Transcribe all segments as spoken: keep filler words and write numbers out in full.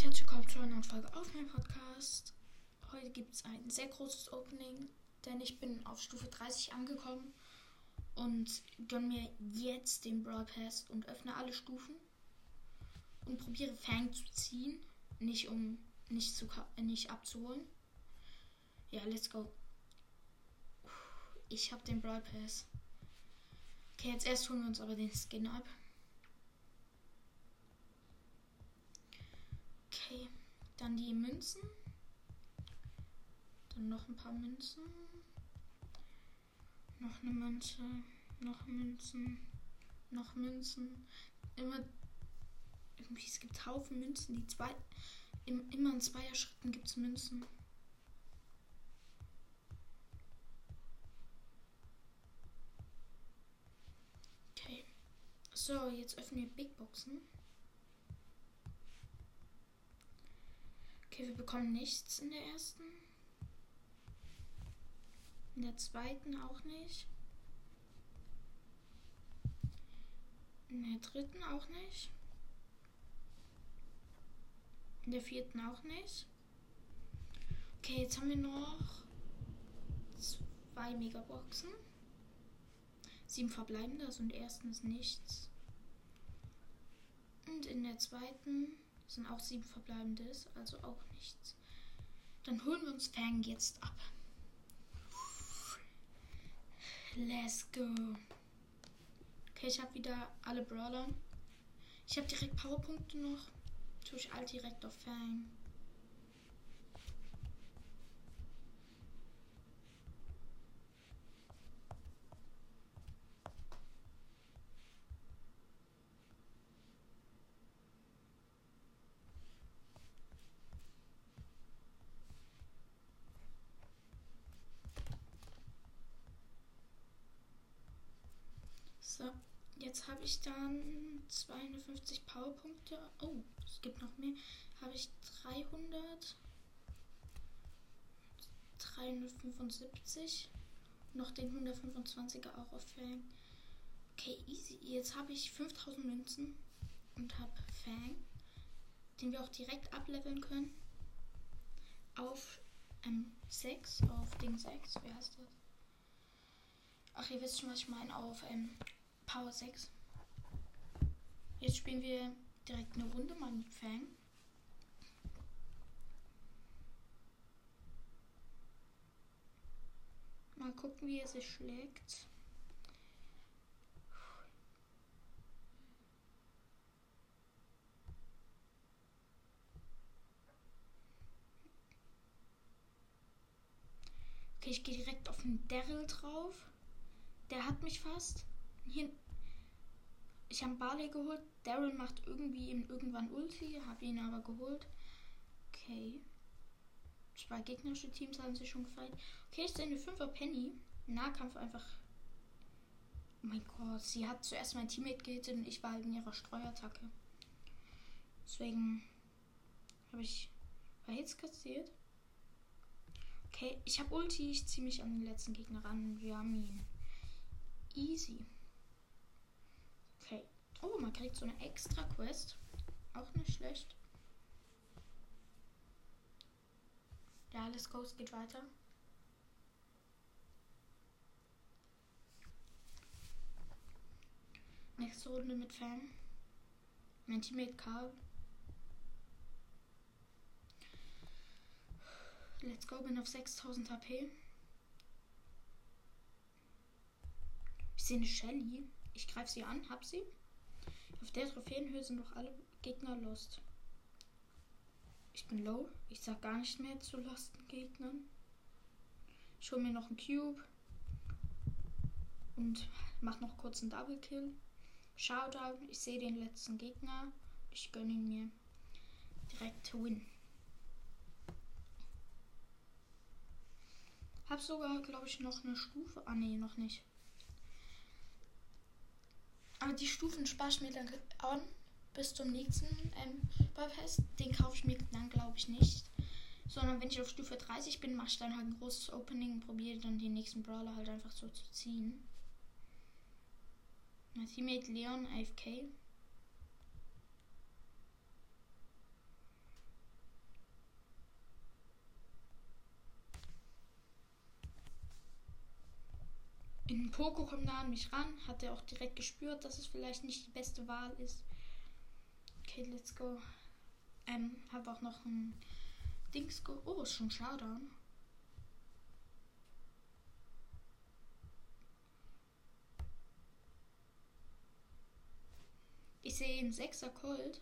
und herzlich willkommen zu einer neuen Folge auf meinem Podcast. Heute gibt es ein sehr großes Opening, denn ich bin auf Stufe dreißig angekommen und gönne mir jetzt den Brawl Pass und öffne alle Stufen und probiere Fang zu ziehen, nicht um nicht, zu, äh, nicht abzuholen. Ja, let's go. Ich habe den Brawl Pass. Okay, jetzt erst holen wir uns aber den Skin ab. Okay, dann die Münzen. Dann noch ein paar Münzen. Noch eine Münze. Noch Münzen. Noch Münzen. Immer. Irgendwie, es gibt Haufen Münzen, die zwei. Im, immer in Zweierschritten gibt es Münzen. Okay. So, jetzt öffnen wir Big Boxen. Okay, wir bekommen nichts in der ersten. In der zweiten auch nicht. In der dritten auch nicht. In der vierten auch nicht. Okay, jetzt haben wir noch zwei Megaboxen. Sieben verbleibende, also in der ersten ist nichts. Und in der zweiten sind auch sieben verbleibendes, also auch nichts. Dann holen wir uns Fang jetzt ab. Let's go. Okay, ich habe wieder alle Brawler. Ich habe direkt Powerpunkte noch. Tue ich all direkt auf Fang. So, jetzt habe ich dann zweihundertfünfzig Powerpunkte. Oh, es gibt noch mehr. Habe ich dreihundert. dreihundertfünfundsiebzig. Noch den hundertfünfundzwanziger auch auf Fang. Okay, easy. Jetzt habe ich fünftausend Münzen und habe Fang, den wir auch direkt ableveln können. Auf ähm, sechs. Auf Ding sechs. Wie heißt das? Ach, ihr wisst schon, was ich meine. Auf ähm, Power sechs. Jetzt spielen wir direkt eine Runde mal mit Fang. Mal gucken, wie er sich schlägt. Okay, ich gehe direkt auf den Daryl drauf. Der hat mich fast. Hier, ich habe Barley geholt. Daryl macht irgendwie in irgendwann Ulti, habe ihn aber geholt. Okay. Zwei gegnerische Teams haben sich schon gefallen. Okay, ich sende fünfer Penny. Nahkampf einfach. Oh mein Gott, sie hat zuerst mein Teammate gehittet und ich war halt in ihrer Streuattacke. Deswegen habe ich bei Hits kassiert. Okay, ich habe Ulti. Ich ziehe mich an den letzten Gegner ran. Wir haben ihn. Easy. Okay. Oh, man kriegt so eine extra Quest. Auch nicht schlecht. Ja, let's go, es geht weiter. Nächste Runde mit Fang. Mein Teammate Carl. Let's go, bin auf sechstausend H P. Ich sehe eine Shelly. Ich greife sie an, hab sie. Auf der Trophäenhöhe sind doch alle Gegner lost. Ich bin low. Ich sag gar nicht mehr zu losten Gegnern. Ich hole mir noch einen Cube. Und mach noch kurz einen Double Kill. Shoutout. Ich sehe den letzten Gegner. Ich gönne ihn mir. Direkt Win. Hab sogar, glaube ich, noch eine Stufe. Ah, nee, noch nicht. Aber die Stufen spare ich mir dann an bis zum nächsten ähm, Ballfest. Den kaufe ich mir dann, glaube ich, nicht. Sondern wenn ich auf Stufe dreißig bin, mache ich dann halt ein großes Opening und probiere dann den nächsten Brawler halt einfach so zu ziehen. Mein Teammate Leon, A F K. In Poco kommt er an mich ran. Hat er auch direkt gespürt, dass es vielleicht nicht die beste Wahl ist. Okay, let's go. Ähm, hab auch noch ein Dings go. Oh, ist schon schade. Ich sehe einen Sechser Colt.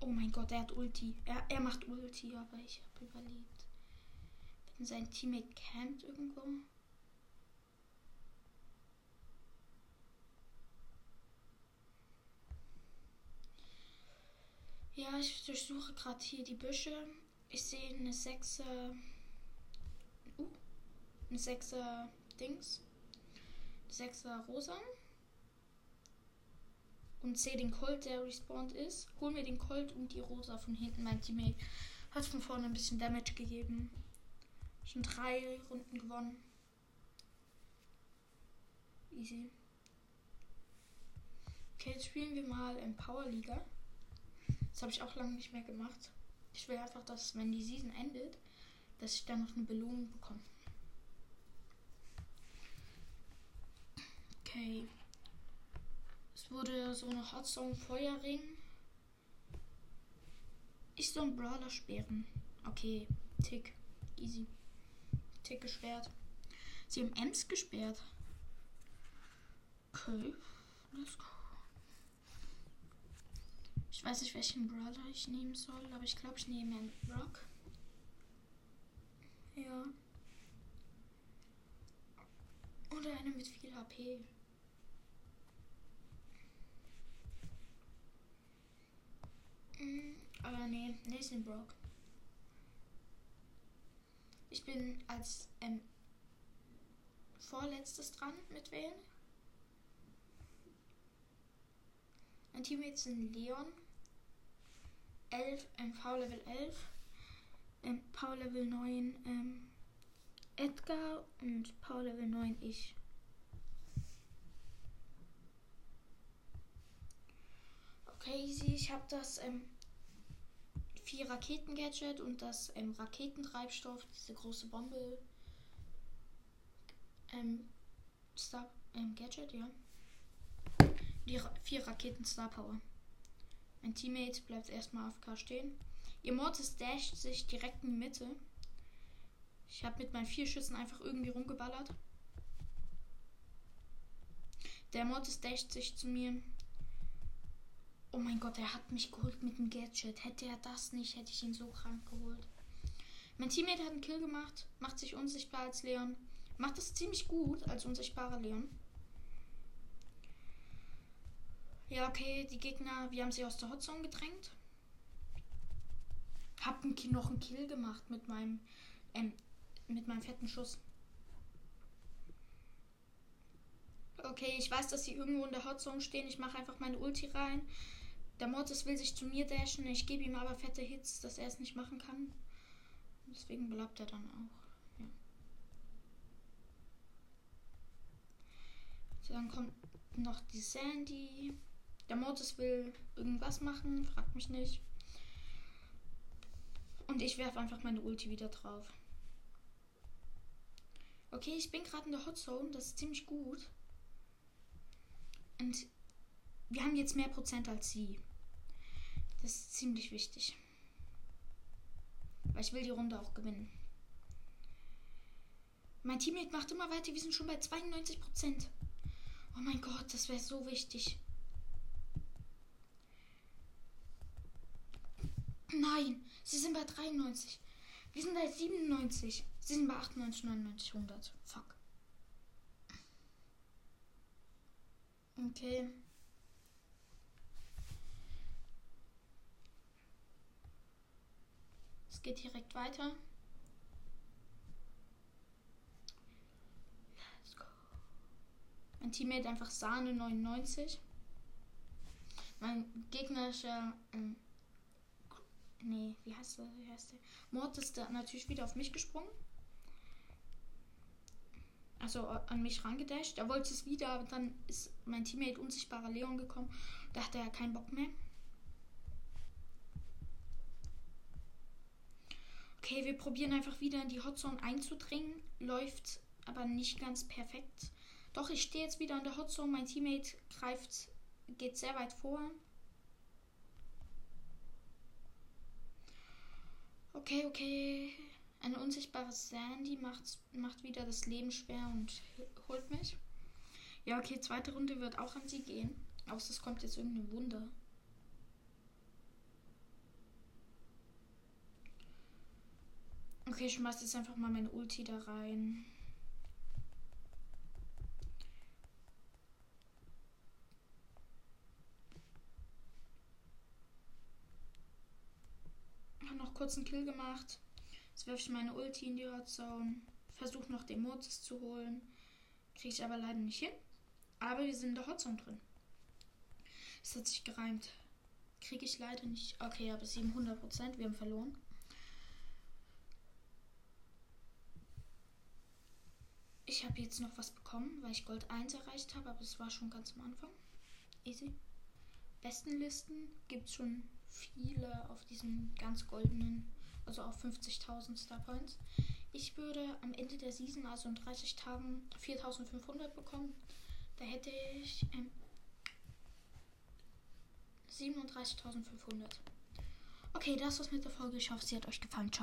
Oh mein Gott, er hat Ulti. Er, er macht Ulti, aber ich habe überlebt. Bin sein Teammate campt irgendwo. Ja, ich durchsuche gerade hier die Büsche. Ich sehe eine Sechser. Uh, eine Sechser Dings. Eine Sechser Rosa. Und sehe den Colt, der respawned ist. Hol mir den Colt und die Rosa von hinten. Mein Teammate hat von vorne ein bisschen Damage gegeben. Schon drei Runden gewonnen. Easy. Okay, jetzt spielen wir mal in Power Liga. Das habe ich auch lange nicht mehr gemacht. Ich will einfach, dass wenn die Season endet, dass ich dann noch eine Belohnung bekomme. Okay. Es wurde so eine Hotzone Feuerring. Ich soll einen Brawler sperren. Okay, Tick. Easy. Tick gesperrt. Sie haben Ems gesperrt. Okay, let's go. Ich weiß nicht, welchen Brawler ich nehmen soll, aber ich glaube, ich nehme einen Brock. Ja. Oder einen mit viel H P. Aber nee, nee, ist ein Brock. Ich bin als ähm, vorletztes dran mit wählen. Mein Teammate sind Leon, elf, ähm, Power Level elf, ähm, Power Level neun, ähm, Edgar und Power Level neun ich. Okay, easy. Ich habe das ähm, vier Raketen-Gadget und das ähm, Raketentreibstoff, diese große Bombe. Ähm, Star ähm, Gadget, ja. Die Ra vier Raketen Star Power. Mein Teammate bleibt erstmal A F K stehen. Ihr Mortis dasht sich direkt in die Mitte. Ich habe mit meinen vier Schüssen einfach irgendwie rumgeballert. Der Mortis dasht sich zu mir. Oh mein Gott, er hat mich geholt mit dem Gadget. Hätte er das nicht, hätte ich ihn so krank geholt. Mein Teammate hat einen Kill gemacht. Macht sich unsichtbar als Leon. Macht das ziemlich gut als unsichtbarer Leon. Ja, okay, die Gegner, wir haben sie aus der Hotzone gedrängt. Hab ein, noch einen Kill gemacht mit meinem, ähm, mit meinem fetten Schuss. Okay, ich weiß, dass sie irgendwo in der Hotzone stehen. Ich mache einfach meine Ulti rein. Der Mortis will sich zu mir dashen. Ich gebe ihm aber fette Hits, dass er es nicht machen kann. Deswegen bleibt er dann auch. Ja. So, dann kommt noch die Sandy. Der Mortis will irgendwas machen, fragt mich nicht. Und ich werfe einfach meine Ulti wieder drauf. Okay, ich bin gerade in der Hotzone, das ist ziemlich gut. Und wir haben jetzt mehr Prozent als sie. Das ist ziemlich wichtig. Weil ich will die Runde auch gewinnen. Mein Teammate macht immer weiter, wir sind schon bei zweiundneunzig Prozent. Oh mein Gott, das wäre so wichtig. Nein, sie sind bei dreiundneunzig. Wir sind bei siebenundneunzig. Sie sind bei achtundneunzig, neunundneunzig, hundert. Fuck. Okay. Es geht direkt weiter. Let's go. Mein Teammate einfach Sahne neunundneunzig. Mein gegnerischer. Ähm, Nee, wie heißt der? Wie heißt der? Mord ist da natürlich wieder auf mich gesprungen. Also an mich rangedasht. Er wollte es wieder, aber dann ist mein Teammate unsichtbarer Leon gekommen. Da hat er ja keinen Bock mehr. Okay, wir probieren einfach wieder in die Hotzone einzudringen. Läuft aber nicht ganz perfekt. Doch, ich stehe jetzt wieder in der Hotzone. Mein Teammate greift, geht sehr weit vor. Okay, okay. Eine unsichtbare Sandy macht, macht wieder das Leben schwer und holt mich. Ja, okay, zweite Runde wird auch an sie gehen. Außer es kommt jetzt irgendein Wunder. Okay, ich schmeiß jetzt einfach mal meine Ulti da rein. Hab noch kurz einen Kill gemacht. Jetzt werfe ich meine Ulti in die Hotzone. Versuche noch den Mortis zu holen. Kriege ich aber leider nicht hin. Aber wir sind in der Hotzone drin. Das hat sich gereimt. Kriege ich leider nicht. Okay, aber siebenhundert Prozent. Wir haben verloren. Ich habe jetzt noch was bekommen, weil ich Gold eins erreicht habe, aber es war schon ganz am Anfang. Easy. Bestenlisten gibt es schon viele auf diesem ganz goldenen, also auf fünfzigtausend Starpoints. Ich würde am Ende der Season, also in dreißig Tagen, viertausendfünfhundert bekommen. Da hätte ich ähm, siebenunddreißigtausendfünfhundert. Okay, das war's mit der Folge. Ich hoffe, sie hat euch gefallen. Ciao.